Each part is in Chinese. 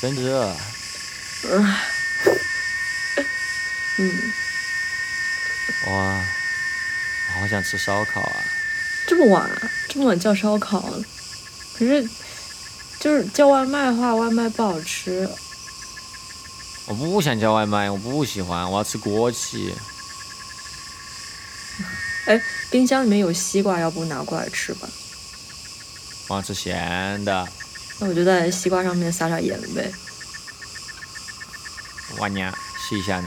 升职了。哇，我好想吃烧烤啊！这么晚叫烧烤，可是就是叫外卖的话，外卖不好吃。我不想叫外卖，我不喜欢，我要吃锅气。哎，冰箱里面有西瓜，要不拿过来吃吧？我要吃咸的。那我就在西瓜上面撒点盐呗。我娘，试一下你。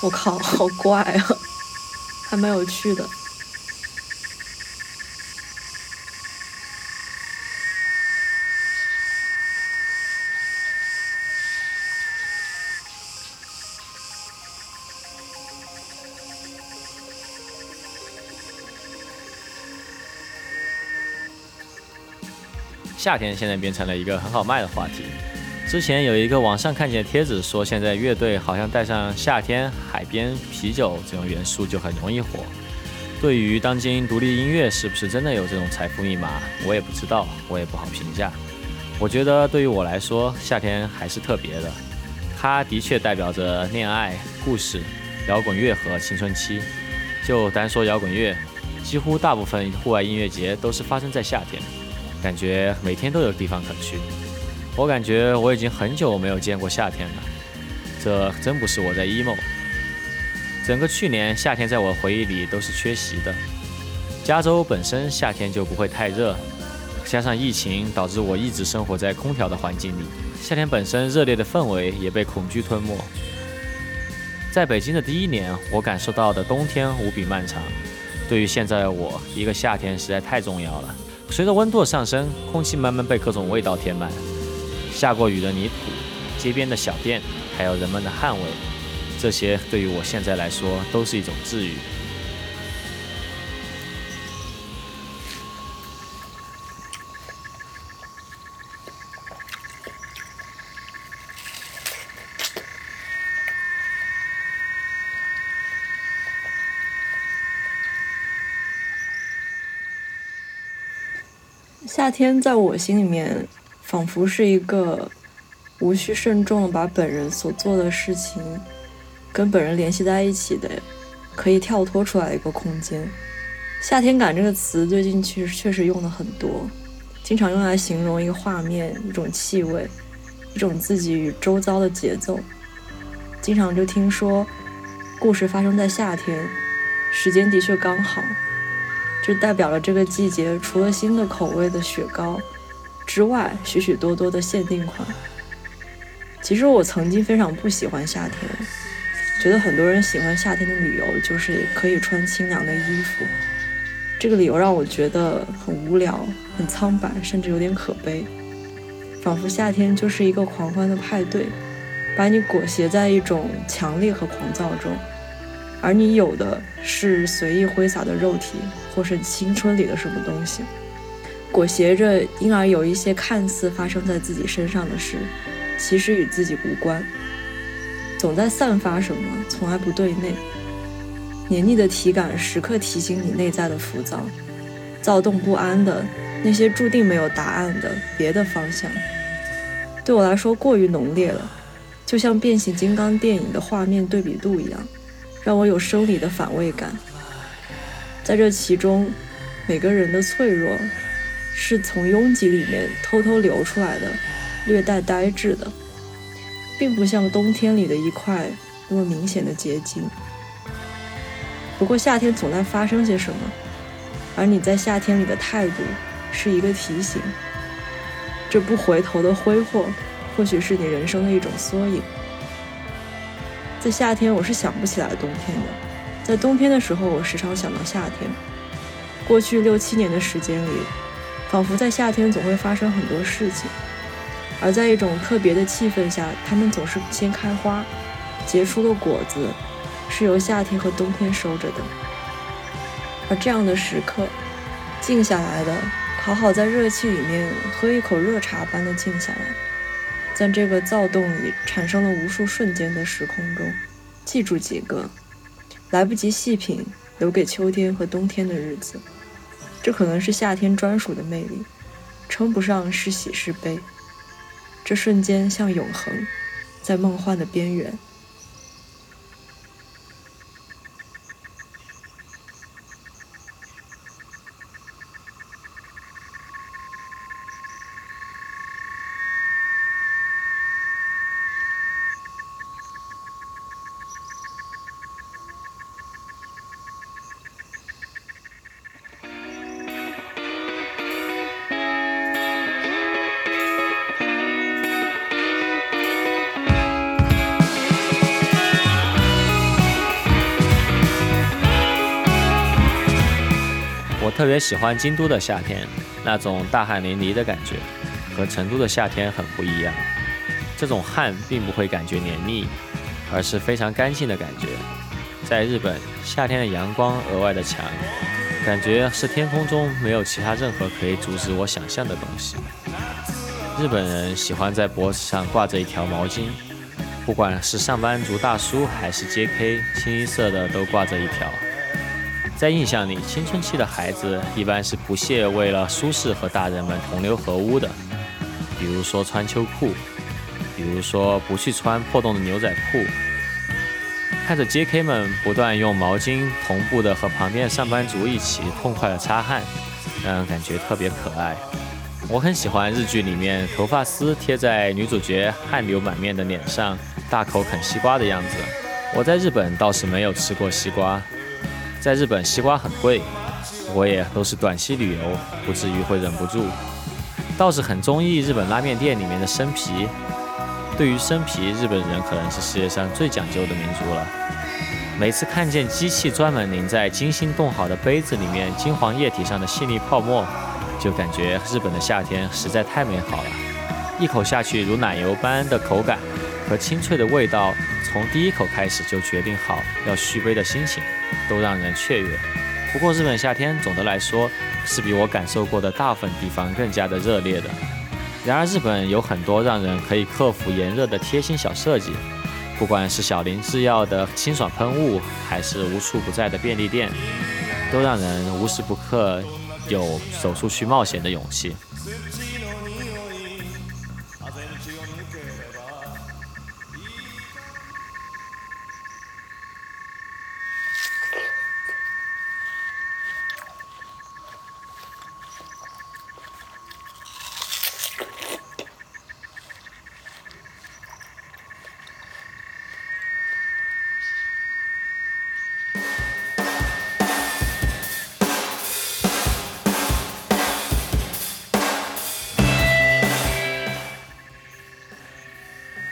我靠，好怪啊，还蛮有趣的。夏天现在变成了一个很好卖的话题。之前有一个网上看见的帖子说，现在乐队好像带上夏天、海边、啤酒这种元素就很容易火。对于当今独立音乐是不是真的有这种财富密码，我也不知道，我也不好评价。我觉得对于我来说，夏天还是特别的，它的确代表着恋爱、故事、摇滚乐和青春期。就单说摇滚乐，几乎大部分户外音乐节都是发生在夏天，感觉每天都有地方可去。我感觉我已经很久没有见过夏天了，这真不是我在 emo。 整个去年夏天在我回忆里都是缺席的。加州本身夏天就不会太热，加上疫情导致我一直生活在空调的环境里，夏天本身热烈的氛围也被恐惧吞没。在北京的第一年，我感受到的冬天无比漫长，对于现在的我，一个夏天实在太重要了。随着温度上升，空气慢慢被各种味道填满，下过雨的泥土、街边的小店，还有人们的汗味，这些对于我现在来说都是一种治愈。夏天在我心里面仿佛是一个无需慎重把本人所做的事情跟本人联系在一起的，可以跳脱出来的一个空间。夏天感这个词最近确实用的很多，经常用来形容一个画面、一种气味、一种自己与周遭的节奏。经常就听说故事发生在夏天，时间的确刚好，就代表了这个季节除了新的口味的雪糕之外，许许多多的限定款。其实我曾经非常不喜欢夏天，觉得很多人喜欢夏天的理由就是可以穿清凉的衣服，这个理由让我觉得很无聊、很苍白，甚至有点可悲。仿佛夏天就是一个狂欢的派对，把你裹挟在一种强烈和狂躁中，而你有的是随意挥洒的肉体，或是青春里的什么东西，裹挟着，因而有一些看似发生在自己身上的事，其实与自己无关，总在散发什么，从来不对内。黏腻的体感时刻提醒你内在的浮躁、躁动不安的那些注定没有答案的别的方向。对我来说过于浓烈了，就像变形金刚电影的画面对比度一样，让我有生理的反胃感。在这其中，每个人的脆弱是从拥挤里面偷偷流出来的，略带呆滞的，并不像冬天里的一块那么明显的结晶。不过夏天总在发生些什么，而你在夏天里的态度是一个提醒。这不回头的挥霍，或许是你人生的一种缩影。在夏天我是想不起来冬天的，在冬天的时候我时常想到夏天。过去6-7年的时间里，仿佛在夏天总会发生很多事情，而在一种特别的气氛下，它们总是先开花结出的果子，是由夏天和冬天收着的。而这样的时刻，静下来的好好在热气里面喝一口热茶般的静下来，在这个躁动里产生了无数瞬间的时空中，记住几个来不及细品留给秋天和冬天的日子。这可能是夏天专属的魅力，称不上是喜是悲。这瞬间像永恒，在梦幻的边缘。特别喜欢京都的夏天，那种大汗淋漓的感觉和成都的夏天很不一样。这种汗并不会感觉黏腻，而是非常干净的感觉。在日本，夏天的阳光额外的强，感觉是天空中没有其他任何可以阻止我想象的东西。日本人喜欢在脖子上挂着一条毛巾，不管是上班族大叔还是JK，清一色的都挂着一条。在印象里，青春期的孩子一般是不屑为了舒适和大人们同流合污的，比如说穿秋裤，比如说不去穿破洞的牛仔裤。看着JK们不断用毛巾同步的和旁边的上班族一起痛快的擦汗，让人感觉特别可爱。我很喜欢日剧里面头发丝贴在女主角汗流满面的脸上，大口啃西瓜的样子。我在日本倒是没有吃过西瓜。在日本西瓜很贵，我也都是短期旅游，不至于会忍不住。倒是很中意日本拉面店里面的生啤。对于生啤，日本人可能是世界上最讲究的民族了。每次看见机器专门淋在精心冻好的杯子里面金黄液体上的细腻泡沫，就感觉日本的夏天实在太美好了。一口下去，如奶油般的口感和清脆的味道，从第一口开始就决定好要续杯的心情，都让人雀跃。不过日本夏天总的来说是比我感受过的大部分地方更加的热烈的。然而日本有很多让人可以克服炎热的贴心小设计，不管是小林制药的清爽喷雾，还是无处不在的便利店，都让人无时不刻有走出去冒险的勇气。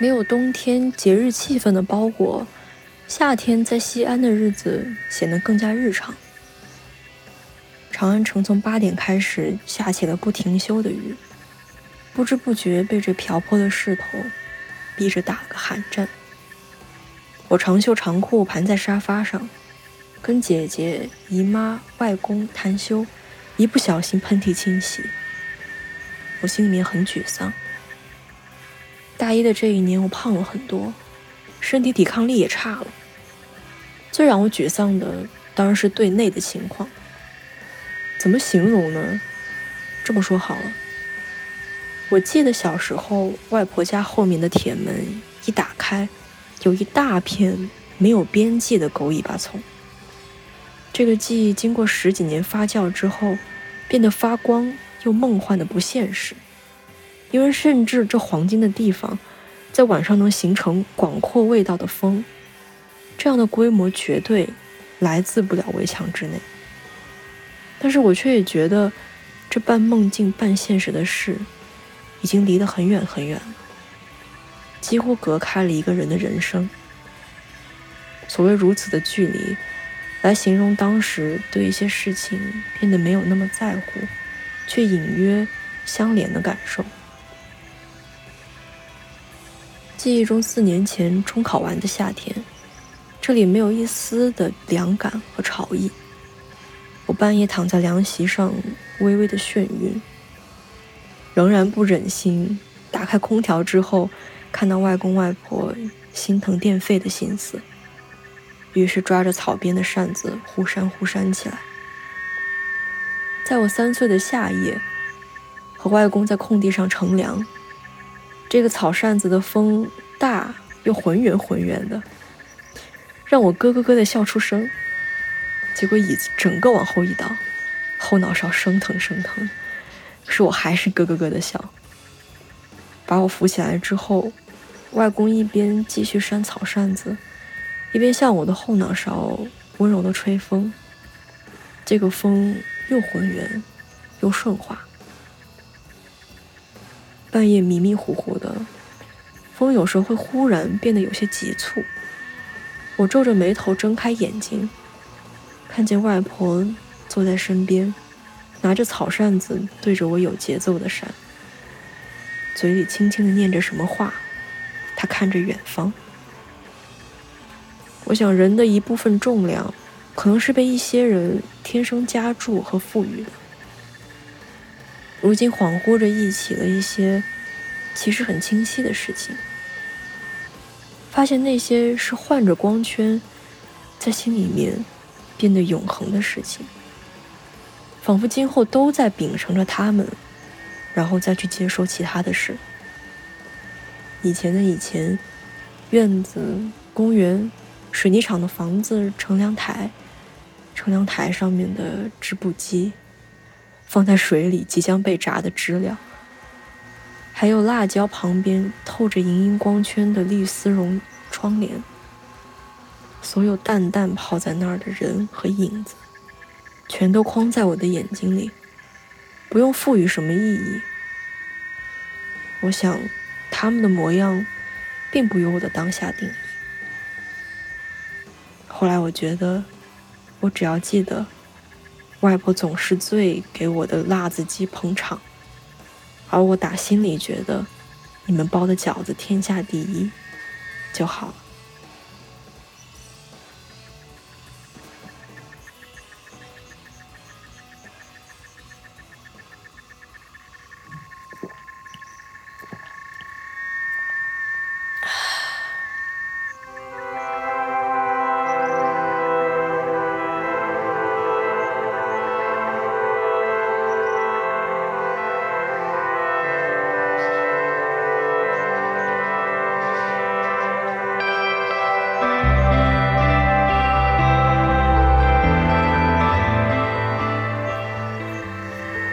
没有冬天节日气氛的包裹，夏天在西安的日子显得更加日常。长安城从8点开始下起了不停休的雨，不知不觉被这瓢泼的势头逼着打个寒战。我长袖长裤盘在沙发上，跟姐姐、姨妈、外公谈休，一不小心喷嚏侵袭，我心里面很沮丧。大一的这一年，我胖了很多，身体抵抗力也差了。最让我沮丧的，当然是对内的情况。怎么形容呢？这么说好了，我记得小时候，外婆家后面的铁门一打开，有一大片没有边际的狗尾巴丛。这个记忆经过10几年发酵之后，变得发光又梦幻的不现实。因为甚至这黄金的地方在晚上能形成广阔味道的风，这样的规模绝对来自不了围墙之内。但是我却也觉得这半梦境半现实的事已经离得很远很远了，几乎隔开了一个人的人生。所谓如此的距离，来形容当时对一些事情变得没有那么在乎，却隐约相连的感受。记忆中4年前中考完的夏天，这里没有一丝的凉感和潮意。我半夜躺在凉席上，微微的眩晕，仍然不忍心打开空调之后看到外公外婆心疼电费的心思，于是抓着草边的扇子忽扇忽扇起来。在我3岁的夏夜，和外公在空地上乘凉。这个草扇子的风大又浑圆浑圆的，让我咯咯咯地笑出声。结果椅子整个往后一倒，后脑勺生疼生疼，可是我还是咯咯咯地笑。把我扶起来之后，外公一边继续扇草扇子，一边向我的后脑勺温柔地吹风。这个风又浑圆又顺滑。半夜迷迷糊糊的，风有时候会忽然变得有些急促。我皱着眉头睁开眼睛，看见外婆坐在身边，拿着草扇子对着我有节奏的扇，嘴里轻轻地念着什么话。她看着远方。我想，人的一部分重量可能是被一些人天生加注和赋予的。如今恍惚着忆起了一些其实很清晰的事情，发现那些是换着光圈在心里面变得永恒的事情，仿佛今后都在秉承着他们，然后再去接收其他的事。以前的以前，院子、公园、水泥厂的房子、乘凉台上面的织布机，放在水里即将被炸的知了，还有辣椒旁边透着莹莹光圈的绿丝绒窗帘，所有淡淡泡在那儿的人和影子，全都框在我的眼睛里，不用赋予什么意义。我想，他们的模样并不由我的当下定义。后来我觉得，我只要记得外婆总是最给我的辣子鸡捧场，而我打心里觉得你们包的饺子天下第一就好了。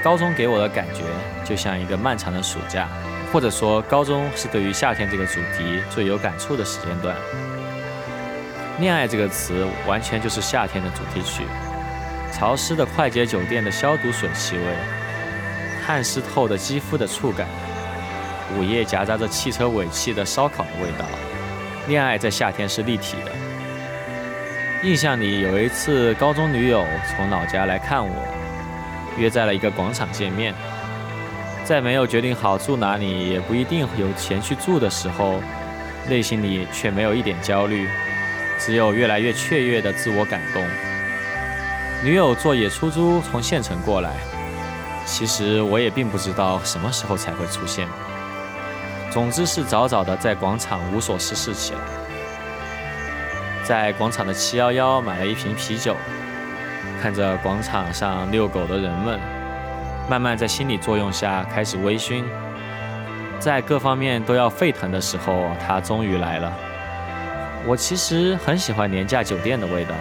高中给我的感觉就像一个漫长的暑假，或者说高中是对于夏天这个主题最有感触的时间段。恋爱这个词完全就是夏天的主题曲，潮湿的快捷酒店的消毒水气味，汗湿透的肌肤的触感，午夜夹杂着汽车尾气的烧烤的味道。恋爱在夏天是立体的。印象里有一次高中女友从老家来看我，约在了一个广场见面，在没有决定好住哪里，也不一定有钱去住的时候，内心里却没有一点焦虑，只有越来越雀跃的自我感动。女友坐野出租从县城过来，其实我也并不知道什么时候才会出现，总之是早早的在广场无所事事起来，在广场的711买了一瓶啤酒，看着广场上遛狗的人们，慢慢在心理作用下开始微醺。在各方面都要沸腾的时候，他终于来了。我其实很喜欢廉价酒店的味道，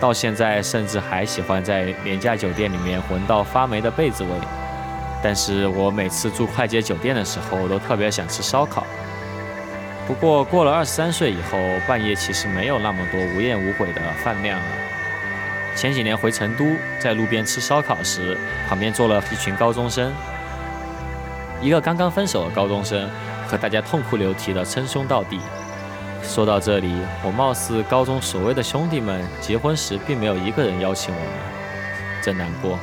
到现在甚至还喜欢在廉价酒店里面闻到发霉的被子味。但是我每次住快捷酒店的时候，都特别想吃烧烤。不过过了23岁以后，半夜其实没有那么多无怨无悔的饭量了。前几年回成都，在路边吃烧烤时，旁边坐了一群高中生，一个刚刚分手的高中生和大家痛哭流涕的称兄道弟。说到这里，我貌似高中所谓的兄弟们结婚时并没有一个人邀请我们，真难过。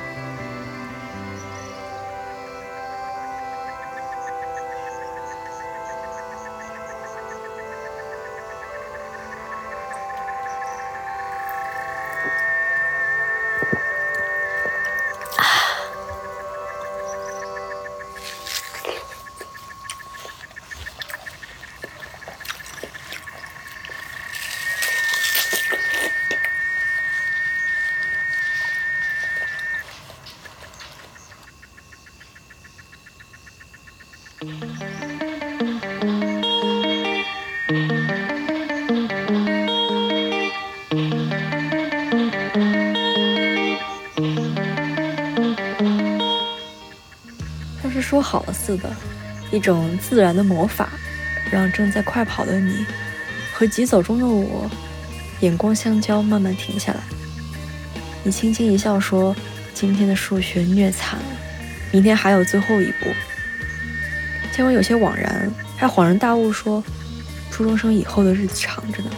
说好了似的，一种自然的魔法，让正在快跑的你和疾走中的我眼光相交，慢慢停下来。你轻轻一笑说，今天的数学虐惨了，明天还有最后一步。见我有些惘然，还恍然大悟说，初中生以后的日子长着呢。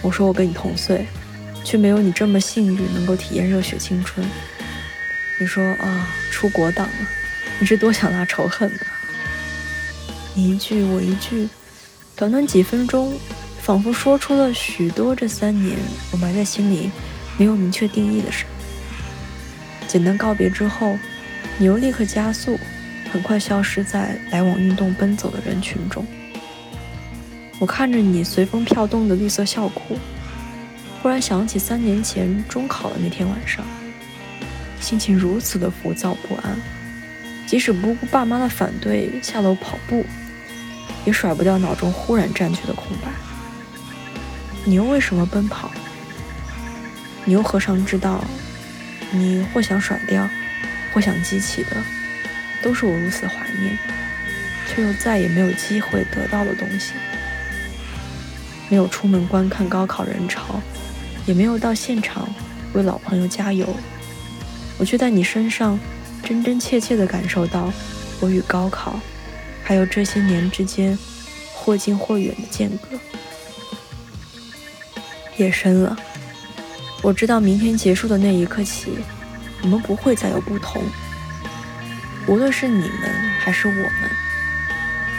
我说我跟你同岁，却没有你这么幸运能够体验热血青春。你说啊，出国党了，你是多想拉仇恨呢。你一句我一句，短短几分钟，仿佛说出了许多这3年我埋在心里没有明确定义的事。简单告别之后，你又立刻加速，很快消失在来往运动奔走的人群中。我看着你随风飘动的绿色校裤，忽然想起3年前中考的那天晚上，心情如此的浮躁不安，即使不顾爸妈的反对下楼跑步，也甩不掉脑中忽然占据的空白。你又为什么奔跑？你又何尝知道，你或想甩掉，或想激起的，都是我如此怀念却又再也没有机会得到的东西。没有出门观看高考人潮，也没有到现场为老朋友加油，我却在你身上真真切切地感受到我与高考还有这些年之间或近或远的间隔。夜深了，我知道明天结束的那一刻起，我们不会再有不同，无论是你们还是我们，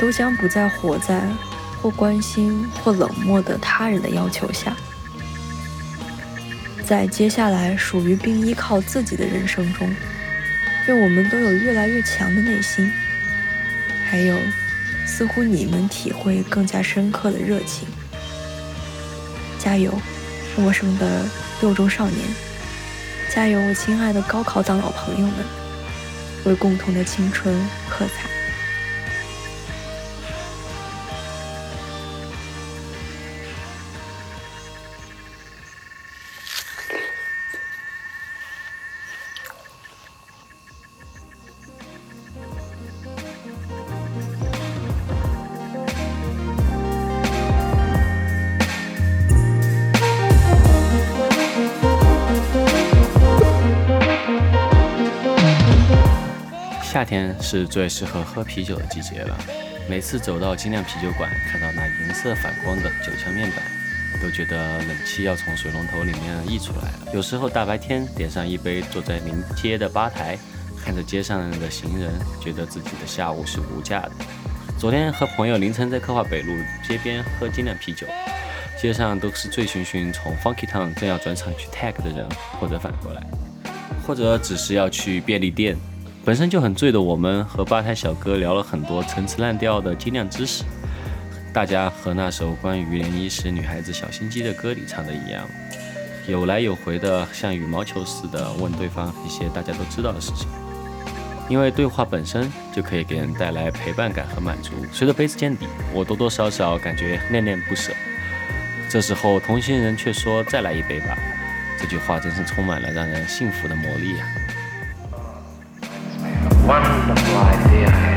都将不再活在或关心或冷漠的他人的要求下。在接下来属于并依靠自己的人生中，愿我们都有越来越强的内心，还有似乎你们体会更加深刻的热情。加油，陌生的六中少年，加油，我亲爱的高考党老朋友们，为共同的青春喝彩。夏天是最适合喝啤酒的季节了，每次走到精酿啤酒馆，看到那银色反光的酒墙面板，都觉得冷气要从水龙头里面溢出来了。有时候大白天点上一杯，坐在临街的吧台，看着街上的行人，觉得自己的下午是无价的。昨天和朋友凌晨在科华北路街边喝精酿啤酒，街上都是醉醺醺从 Funky Town 正要转场去 Tag 的人，或者反过来，或者只是要去便利店。本身就很醉的我们和吧台小哥聊了很多陈词滥调的精酿知识，大家和那首关于联谊时女孩子小心机的歌里唱的一样，有来有回的像羽毛球似的问对方一些大家都知道的事情，因为对话本身就可以给人带来陪伴感和满足。随着杯子见底，我多多少少感觉恋恋不舍，这时候同行人却说再来一杯吧，这句话真是充满了让人幸福的魔力啊。Wonderful idea.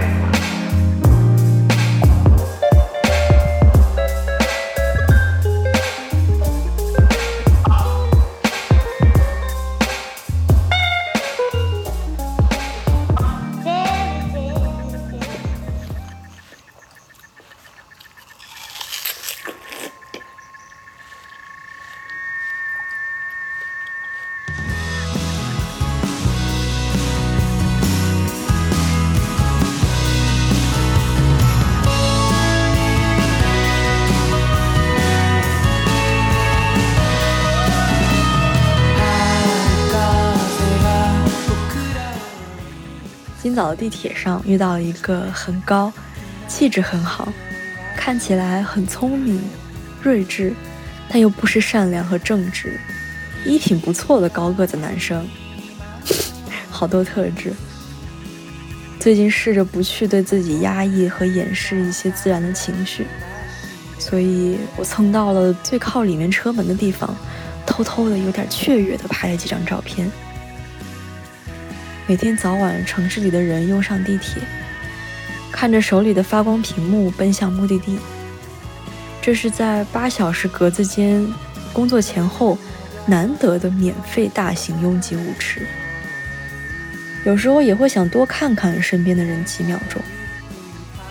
今早的地铁上遇到一个很高、气质很好、看起来很聪明、睿智，但又不失善良和正直、衣品不错的高个子男生，好多特质。最近试着不去对自己压抑和掩饰一些自然的情绪，所以我蹭到了最靠里面车门的地方，偷偷的有点雀跃的拍了几张照片。每天早晚城市里的人用上地铁，看着手里的发光屏幕奔向目的地。这是在8小时格子间工作前后难得的免费大型拥挤舞池。有时候也会想多看看身边的人几秒钟，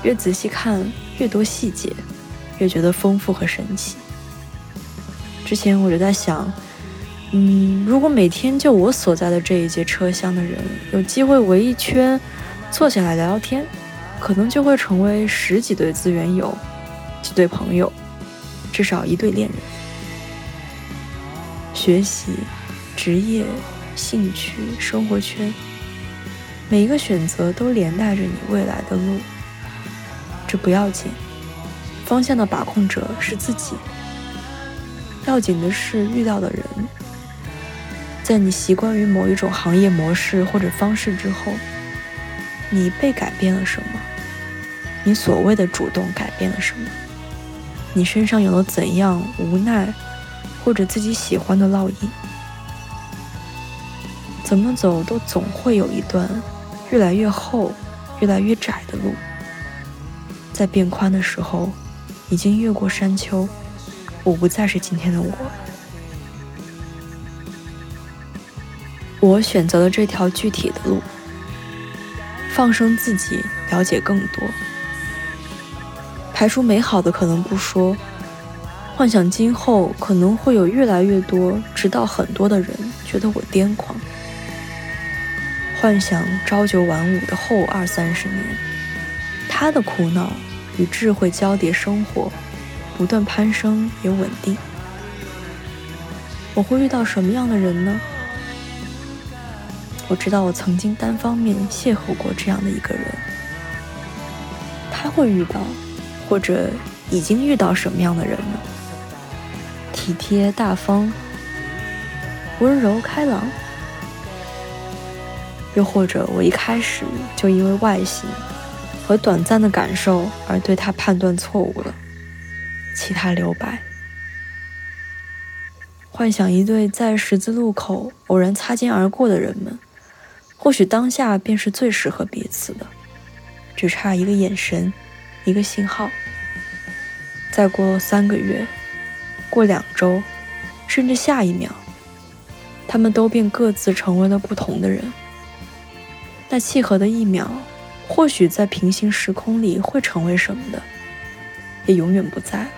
越仔细看越多细节，越觉得丰富和神奇。之前我就在想，如果每天就我所在的这一节车厢的人有机会围一圈坐下来聊聊天，可能就会成为10几对资源友，几对朋友，至少一对恋人。学习、职业、兴趣、生活圈，每一个选择都连带着你未来的路。这不要紧，方向的把控者是自己，要紧的是遇到的人。在你习惯于某一种行业模式或者方式之后，你被改变了什么？你所谓的主动改变了什么？你身上有了怎样无奈或者自己喜欢的烙印？怎么走都总会有一段越来越厚、越来越窄的路，在变宽的时候，已经越过山丘，我不再是今天的我。我选择了这条具体的路，放生自己，了解更多，排除美好的可能不说，幻想今后可能会有越来越多，直到很多的人觉得我癫狂。幻想朝九晚五的后20-30年，他的苦恼与智慧交叠，生活不断攀升也稳定。我会遇到什么样的人呢？我知道我曾经单方面邂逅过这样的一个人，他会遇到或者已经遇到什么样的人呢？体贴大方，温柔开朗，又或者我一开始就因为外形和短暂的感受而对他判断错误了，其他留白。幻想一对在十字路口偶然擦肩而过的人们，或许当下便是最适合彼此的，只差一个眼神，一个信号。再过3个月，过2周，甚至下一秒，他们都便各自成为了不同的人。那契合的一秒，或许在平行时空里会成为什么的，也永远不在了。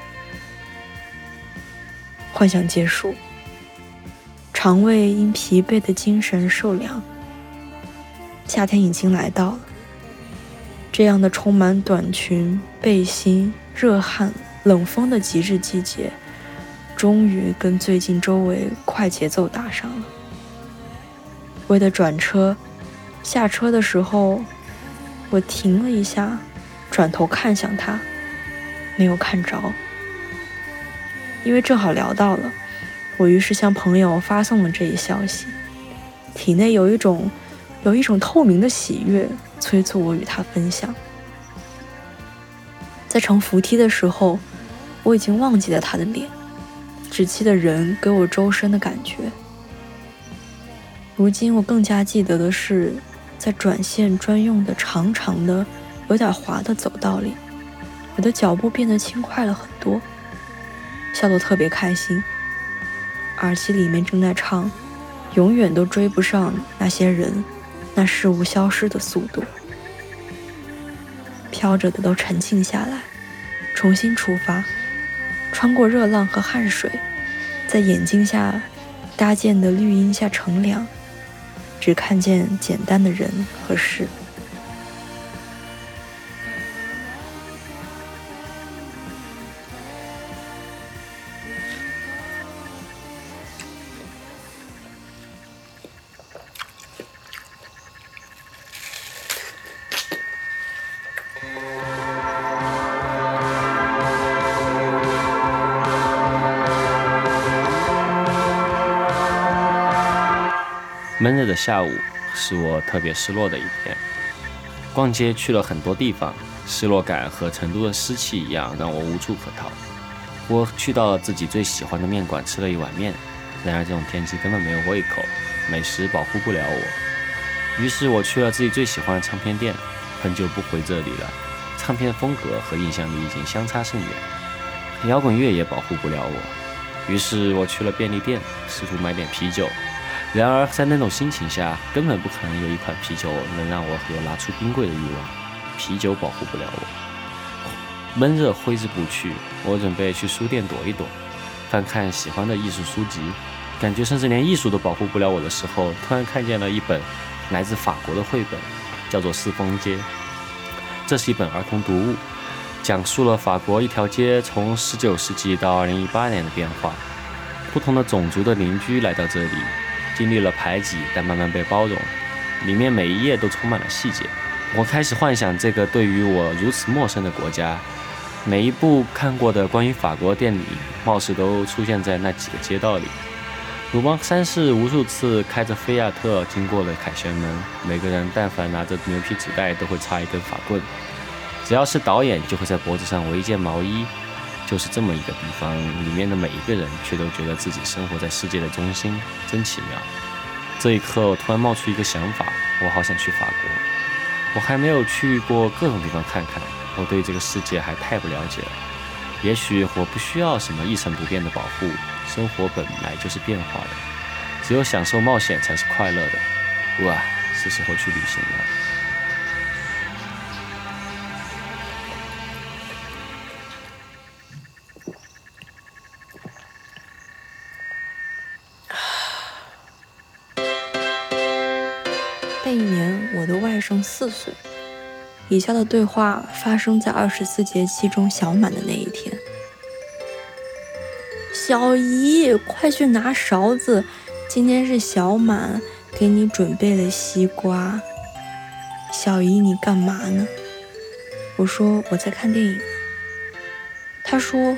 幻想结束，肠胃因疲惫的精神受凉。夏天已经来到了，这样的充满短裙、背心、热汗、冷风的极致季节，终于跟最近周围快节奏搭上了。为了转车，下车的时候，我停了一下，转头看向他，没有看着。因为正好聊到了，我于是向朋友发送了这一消息，体内有一种透明的喜悦催促我与他分享。在乘扶梯的时候，我已经忘记了他的脸，只记得人给我周身的感觉。如今我更加记得的是，在转线专用的长长的有点滑的走道里，我的脚步变得轻快了很多，笑得特别开心。耳机里面正在唱永远都追不上那些人那事物消失的速度。飘着的都沉静下来，重新出发，穿过热浪和汗水，在眼睛下搭建的绿荫下乘凉，只看见简单的人和事。闷热的下午是我特别失落的一天，逛街去了很多地方，失落感和成都的湿气一样让我无处可逃。我去到了自己最喜欢的面馆吃了一碗面，然而这种天气根本没有胃口，美食保护不了我。于是我去了自己最喜欢的唱片店，很久不回这里了，唱片风格和印象里已经相差甚远，摇滚乐也保护不了我。于是我去了便利店，试图买点啤酒，然而在那种心情下，根本不可能有一款啤酒能让我有拿出冰柜的欲望，啤酒保护不了我。闷热挥之不去，我准备去书店躲一躲，翻看喜欢的艺术书籍，感觉甚至连艺术都保护不了我的时候，突然看见了一本来自法国的绘本，叫做《四风街》。这是一本儿童读物，讲述了法国一条街从19世纪到2018年的变化。不同的种族的邻居来到这里，经历了排挤，但慢慢被包容。里面每一页都充满了细节，我开始幻想这个对于我如此陌生的国家。每一部看过的关于法国电影，貌似都出现在那几个街道里。鲁邦三世无数次开着菲亚特经过了凯旋门，每个人但凡拿着牛皮纸袋都会插一根法棍，只要是导演就会在脖子上围一件毛衣。就是这么一个地方，里面的每一个人却都觉得自己生活在世界的中心，真奇妙。这一刻我突然冒出一个想法，我好想去法国，我还没有去过各种地方看看，我对这个世界还太不了解了。也许我不需要什么一成不变的保护，生活本来就是变化的，只有享受冒险才是快乐的。哇，是时候去旅行了。那一年，我的外甥4岁。以下的对话发生在24节气中小满的那一天。小姨，快去拿勺子，今天是小满，给你准备了西瓜。小姨，你干嘛呢？我说我在看电影。她说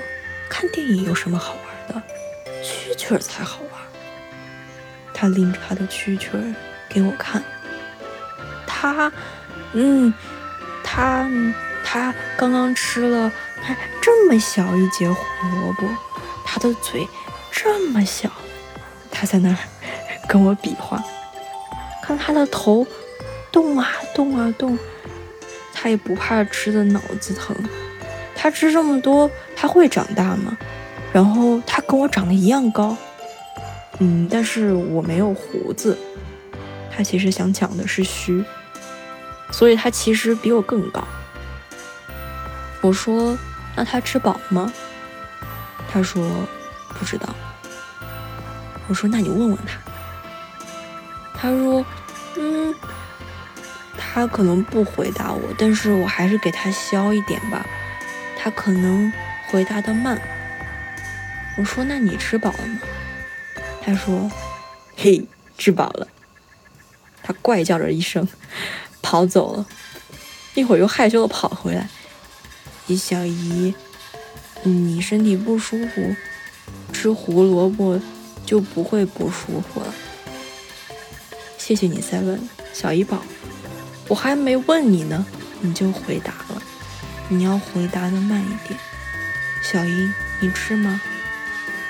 看电影有什么好玩的，蛐蛐才好玩。她拎着她的蛐蛐给我看，他刚刚吃了这么小一节胡萝卜，他的嘴这么小，他在那儿跟我比划，看他的头动啊动，他也不怕吃的脑子疼。他吃这么多，他会长大吗？然后他跟我长得一样高，但是我没有胡子。他其实想抢的是须，所以他其实比我更高。我说那他吃饱吗？他说不知道。我说那你问问他。他说他可能不回答我，但是我还是给他削一点吧，他可能回答的慢。我说那你吃饱了吗？他说嘿，吃饱了。他怪叫着一声跑走了，一会儿又害羞地跑回来。小姨，你身体不舒服，吃胡萝卜就不会不舒服了。谢谢你再问，小姨宝，我还没问你呢，你就回答了。你要回答的慢一点。小姨，你吃吗？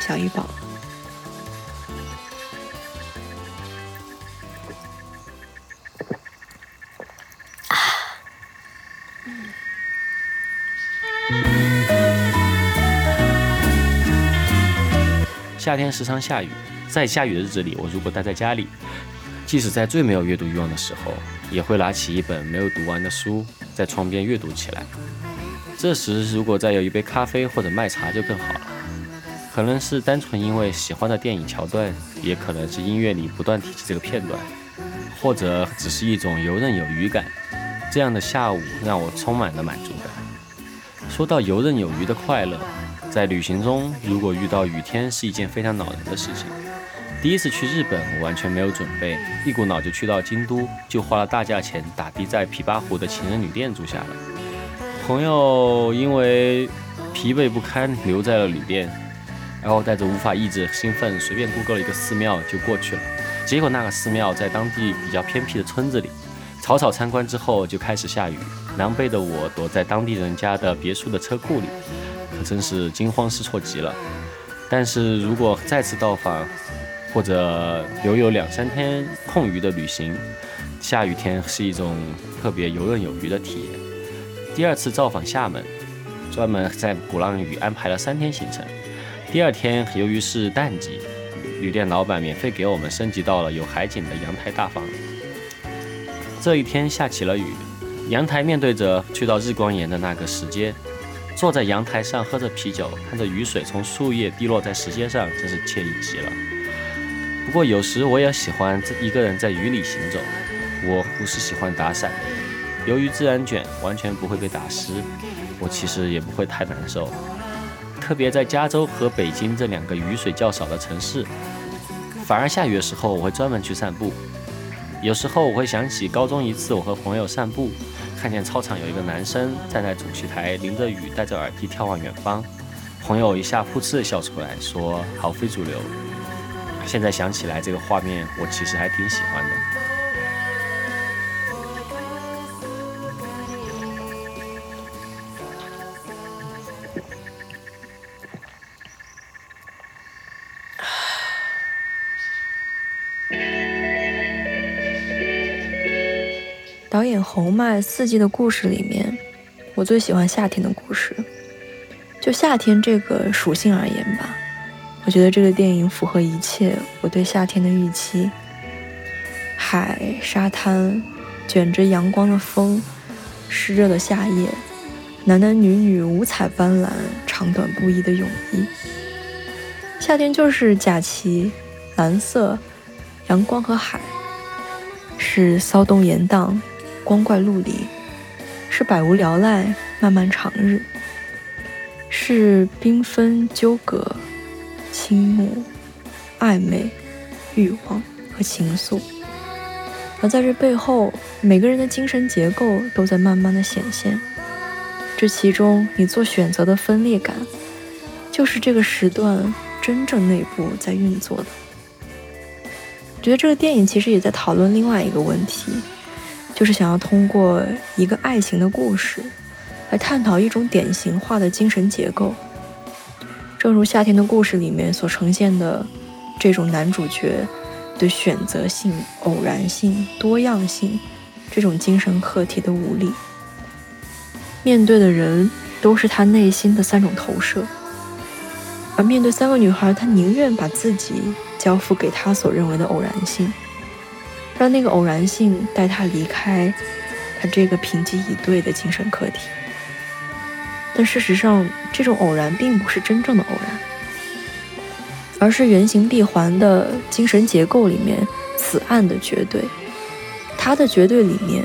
小姨宝。夏天时常下雨，在下雨的日子里，我如果待在家里，即使在最没有阅读欲望的时候，也会拿起一本没有读完的书，在窗边阅读起来。这时如果再有一杯咖啡或者麦茶就更好了。可能是单纯因为喜欢的电影桥段，也可能是音乐里不断提起这个片段，或者只是一种游刃有余感。这样的下午让我充满了满足感。说到游刃有余的快乐，在旅行中，如果遇到雨天是一件非常恼人的事情。第一次去日本，我完全没有准备，一股脑就去到京都，就花了大价钱打的在琵琶湖的情人旅店住下了。朋友因为疲惫不堪留在了旅店，然后带着无法抑制兴奋，随便Google了一个寺庙就过去了。结果那个寺庙在当地比较偏僻的村子里，草草参观之后就开始下雨，狼狈的我躲在当地人家的别墅的车库里，可真是惊慌失措极了。但是如果再次到访，或者留有2-3天空余的旅行，下雨天是一种特别游刃有余的体验。第二次造访厦门，专门在鼓浪屿安排了3天行程。第二天由于是淡季，旅店老板免费给我们升级到了有海景的阳台大房。这一天下起了雨，阳台面对着去到日光岩的那个石阶，坐在阳台上喝着啤酒，看着雨水从树叶滴落在石阶上，真是惬意极了。不过有时我也喜欢一个人在雨里行走，我不是喜欢打伞的人，由于自然卷完全不会被打湿，我其实也不会太难受。特别在加州和北京这2个雨水较少的城市，反而下雨的时候我会专门去散步。有时候我会想起高中一次我和朋友散步，看见操场有一个男生站在主席台淋着雨，戴着耳机眺望远方，朋友一下噗嗤地笑出来，说好非主流。现在想起来这个画面我其实还挺喜欢的。导演侯麦《四季的故事》里面，我最喜欢夏天的故事。就夏天这个属性而言吧，我觉得这个电影符合一切我对夏天的预期。海、沙滩、卷着阳光的风、湿热的夏夜、男男女女五彩斑斓、长短不一的泳衣。夏天就是假期、蓝色、阳光和海，是骚动严荡、光怪陆离，是百无聊赖、漫漫长日，是缤纷纠葛、倾慕、暧昧、欲望和情愫。而在这背后，每个人的精神结构都在慢慢的显现，这其中你做选择的分裂感，就是这个时段真正内部在运作的。我觉得这个电影其实也在讨论另外一个问题，就是想要通过一个爱情的故事来探讨一种典型化的精神结构，正如夏天的故事里面所呈现的这种男主角对选择性、偶然性、多样性这种精神课题的无力，面对的人都是他内心的3种投射，而面对3个女孩，他宁愿把自己交付给他所认为的偶然性，让那个偶然性带他离开他这个贫瘠以对的精神课题。但事实上，这种偶然并不是真正的偶然，而是原形闭环的精神结构里面此岸的绝对，他的绝对里面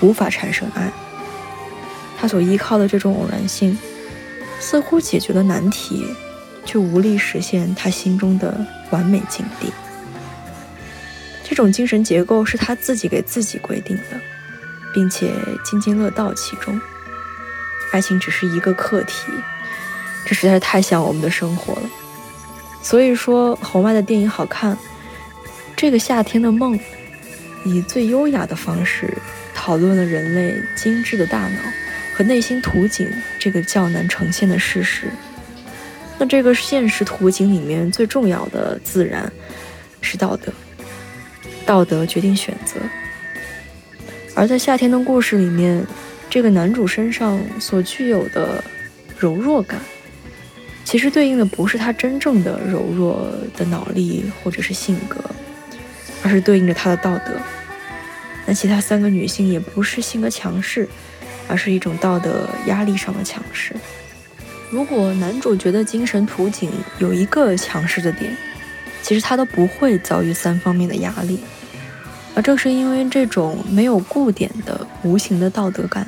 无法产生爱，他所依靠的这种偶然性似乎解决了难题，却无力实现他心中的完美境地。这种精神结构是他自己给自己规定的，并且津津乐道其中。爱情只是一个课题，这实在是太像我们的生活了。所以说，侯麦的电影好看。这个夏天的梦，以最优雅的方式讨论了人类精致的大脑和内心图景这个较难呈现的事实。那这个现实图景里面最重要的自然是道德，道德决定选择。而在夏天的故事里面，这个男主身上所具有的柔弱感，其实对应的不是他真正的柔弱的脑力或者是性格，而是对应着他的道德。那其他3个女性也不是性格强势，而是一种道德压力上的强势。如果男主角的精神图景有一个强势的点，其实他都不会遭遇3方面的压力，而正是因为这种没有固点的无形的道德感，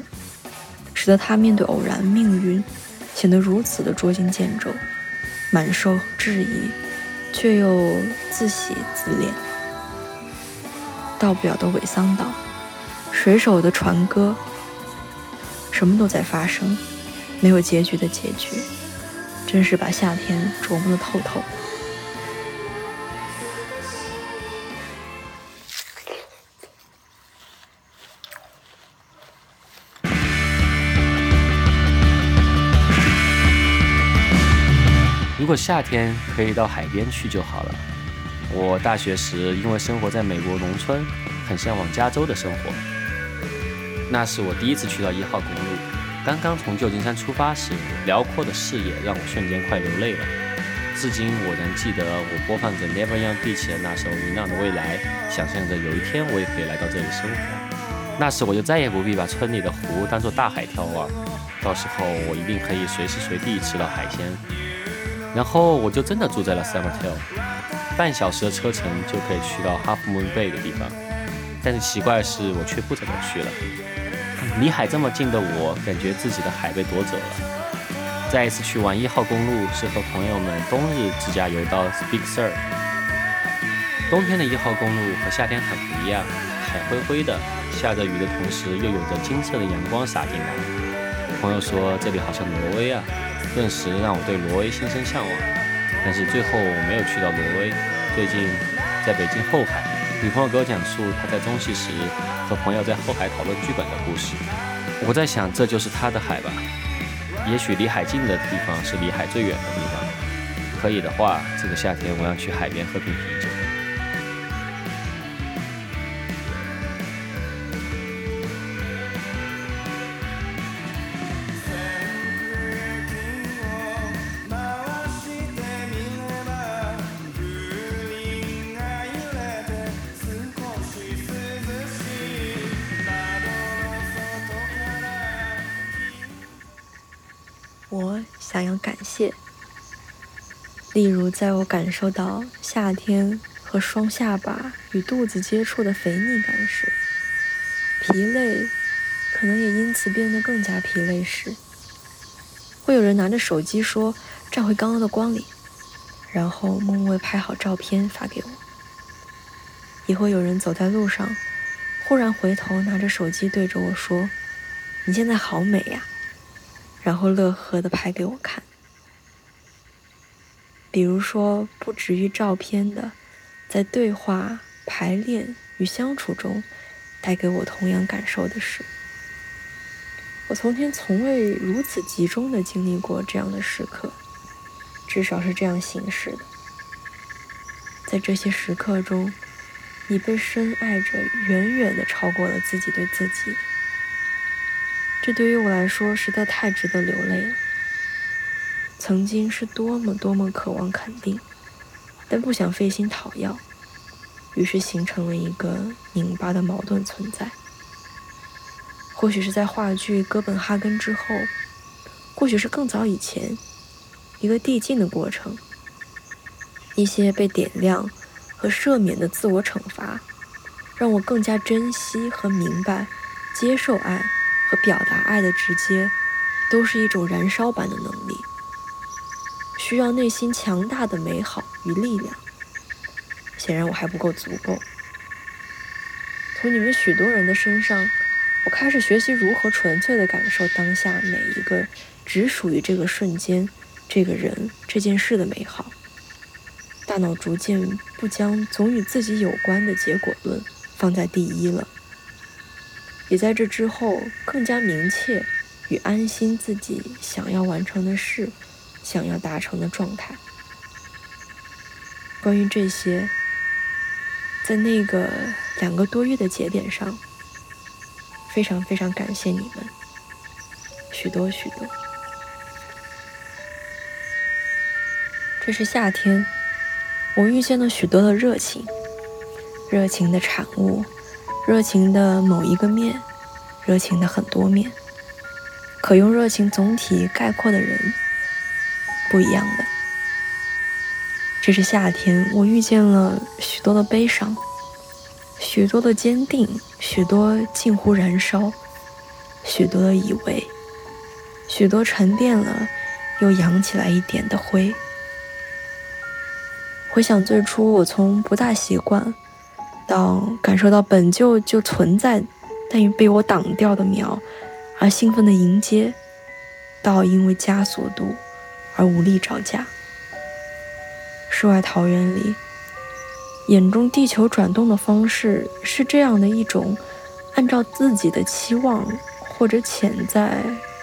使得他面对偶然命运显得如此的捉襟见肘，满受质疑，却又自喜自怜。到不了的伪桑岛，水手的船歌，什么都在发生，没有结局的结局，真是把夏天琢磨得透透。如果夏天可以到海边去就好了。我大学时因为生活在美国农村，很向往加州的生活。那是我第一次去到1号公路，刚刚从旧金山出发时，辽阔的视野让我瞬间快流泪了。至今我仍记得我播放着 never young beach 的那首《明亮的未来》，想象着有一天我也可以来到这里生活。那时我就再也不必把村里的湖当作大海眺望，到时候我一定可以随时随地吃到海鲜。然后我就真的住在了 Summer Hill， 半小时的车程就可以去到 Half Moon Bay 的地方。但是奇怪的是，我却不怎么去了。离海这么近的我，感觉自己的海被夺走了。再一次去玩1号公路，是和朋友们冬日自驾游到 Big Sur。冬天的1号公路和夏天很不一样，海灰灰的，下着雨的同时又有着金色的阳光洒进来。朋友说这里好像挪威啊，顿时让我对挪威心生向往。但是最后我没有去到挪威。最近在北京后海，女朋友给我讲述她在中戏时和朋友在后海讨论剧本的故事。我在想，这就是她的海吧。也许离海近的地方是离海最远的地方。可以的话，这个夏天我要去海边喝瓶啤酒。我想要感谢，例如在我感受到夏天和双下巴与肚子接触的肥腻感时，疲累可能也因此变得更加疲累时，会有人拿着手机说站回刚刚的光里，然后默默拍好照片发给我。也会有人走在路上，忽然回头拿着手机对着我说你现在好美呀，然后乐呵地拍给我看。比如说不止于照片的，在对话、排练与相处中带给我同样感受的是，我从前从未如此集中地经历过这样的时刻，至少是这样形式的。在这些时刻中，你被深爱着远远地超过了自己对自己，这对于我来说实在太值得流泪了。曾经是多么多么渴望肯定，但不想费心讨要，于是形成了一个拧巴的矛盾存在。或许是在话剧《哥本哈根》之后，或许是更早以前，一个递进的过程，一些被点亮和赦免的自我惩罚，让我更加珍惜和明白接受爱和表达爱的直接都是一种燃烧般的能力，需要内心强大的美好与力量。显然我还不够足够。从你们许多人的身上，我开始学习如何纯粹地感受当下每一个只属于这个瞬间、这个人、这件事的美好。大脑逐渐不将总与自己有关的结果论放在第一了，也在这之后更加明确与安心自己想要完成的事，想要达成的状态。关于这些，在那个2个多月的节点上，非常非常感谢你们，许多许多。这是夏天，我遇见了许多的热情，热情的产物，热情的某一个面，热情的很多面，可用热情总体概括的人，不一样的。这是夏天，我遇见了许多的悲伤，许多的坚定，许多近乎燃烧，许多的以为，许多沉淀了又扬起来一点的灰。回想最初，我从不大习惯到感受到本就存在但又被我挡掉的苗而兴奋地迎接，到因为枷锁度而无力招架。世外桃源里，眼中地球转动的方式是这样的一种，按照自己的期望或者潜在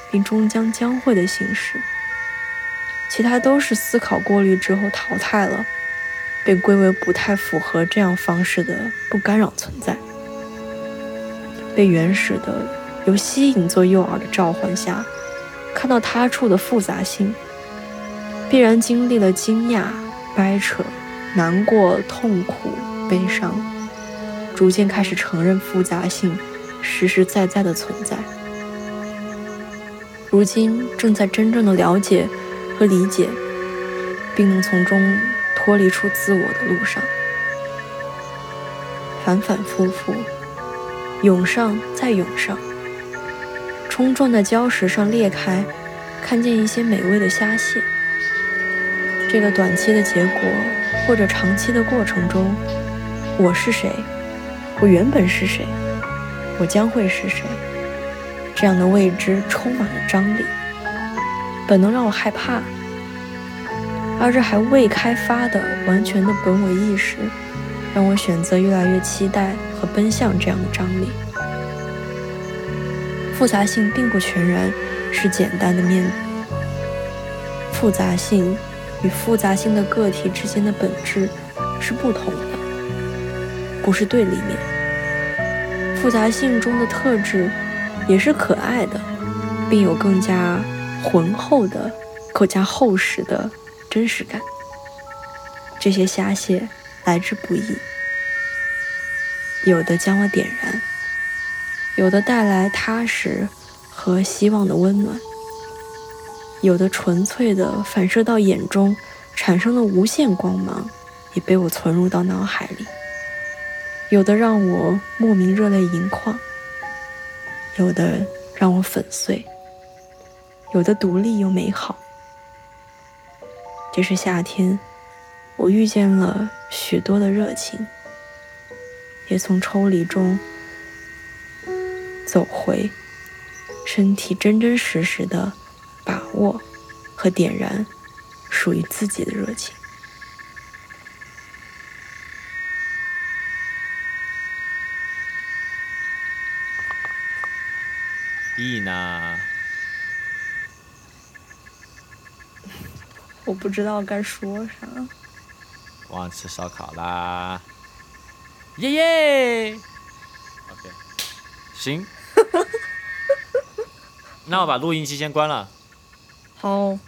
并终将会的形式，其他都是思考过滤之后淘汰了，被归为不太符合这样方式的不干扰存在。被原始的由吸引做诱饵的召唤下，看到他处的复杂性，必然经历了惊讶、掰扯、难过、痛苦、悲伤，逐渐开始承认复杂性实实在在的存在。如今正在真正的了解和理解，并能从中脱离出自我的路上，反反复复，涌上再涌上，冲撞在礁石上裂开，看见一些美味的虾蟹。这个短期的结果或者长期的过程中，我是谁，我原本是谁，我将会是谁，这样的未知充满了张力，本能让我害怕。而这还未开发的完全的本我意识，让我选择越来越期待和奔向这样的张力。复杂性并不全然是简单的面对，复杂性与复杂性的个体之间的本质是不同的，不是对立面。复杂性中的特质也是可爱的，并有更加浑厚的、更加厚实的真实感。这些虾蟹来之不易，有的将我点燃，有的带来踏实和希望的温暖，有的纯粹的反射到眼中产生了无限光芒，也被我存入到脑海里，有的让我莫名热泪盈眶，有的让我粉碎，有的独立又美好。这是夏天，我遇见了许多的热情，也从抽离中走回身体，真真实实的把握和点燃属于自己的热情。いいな。我不知道该说啥。忘吃烧烤啦！耶耶 ！OK， 行。那我把录音机先关了。好。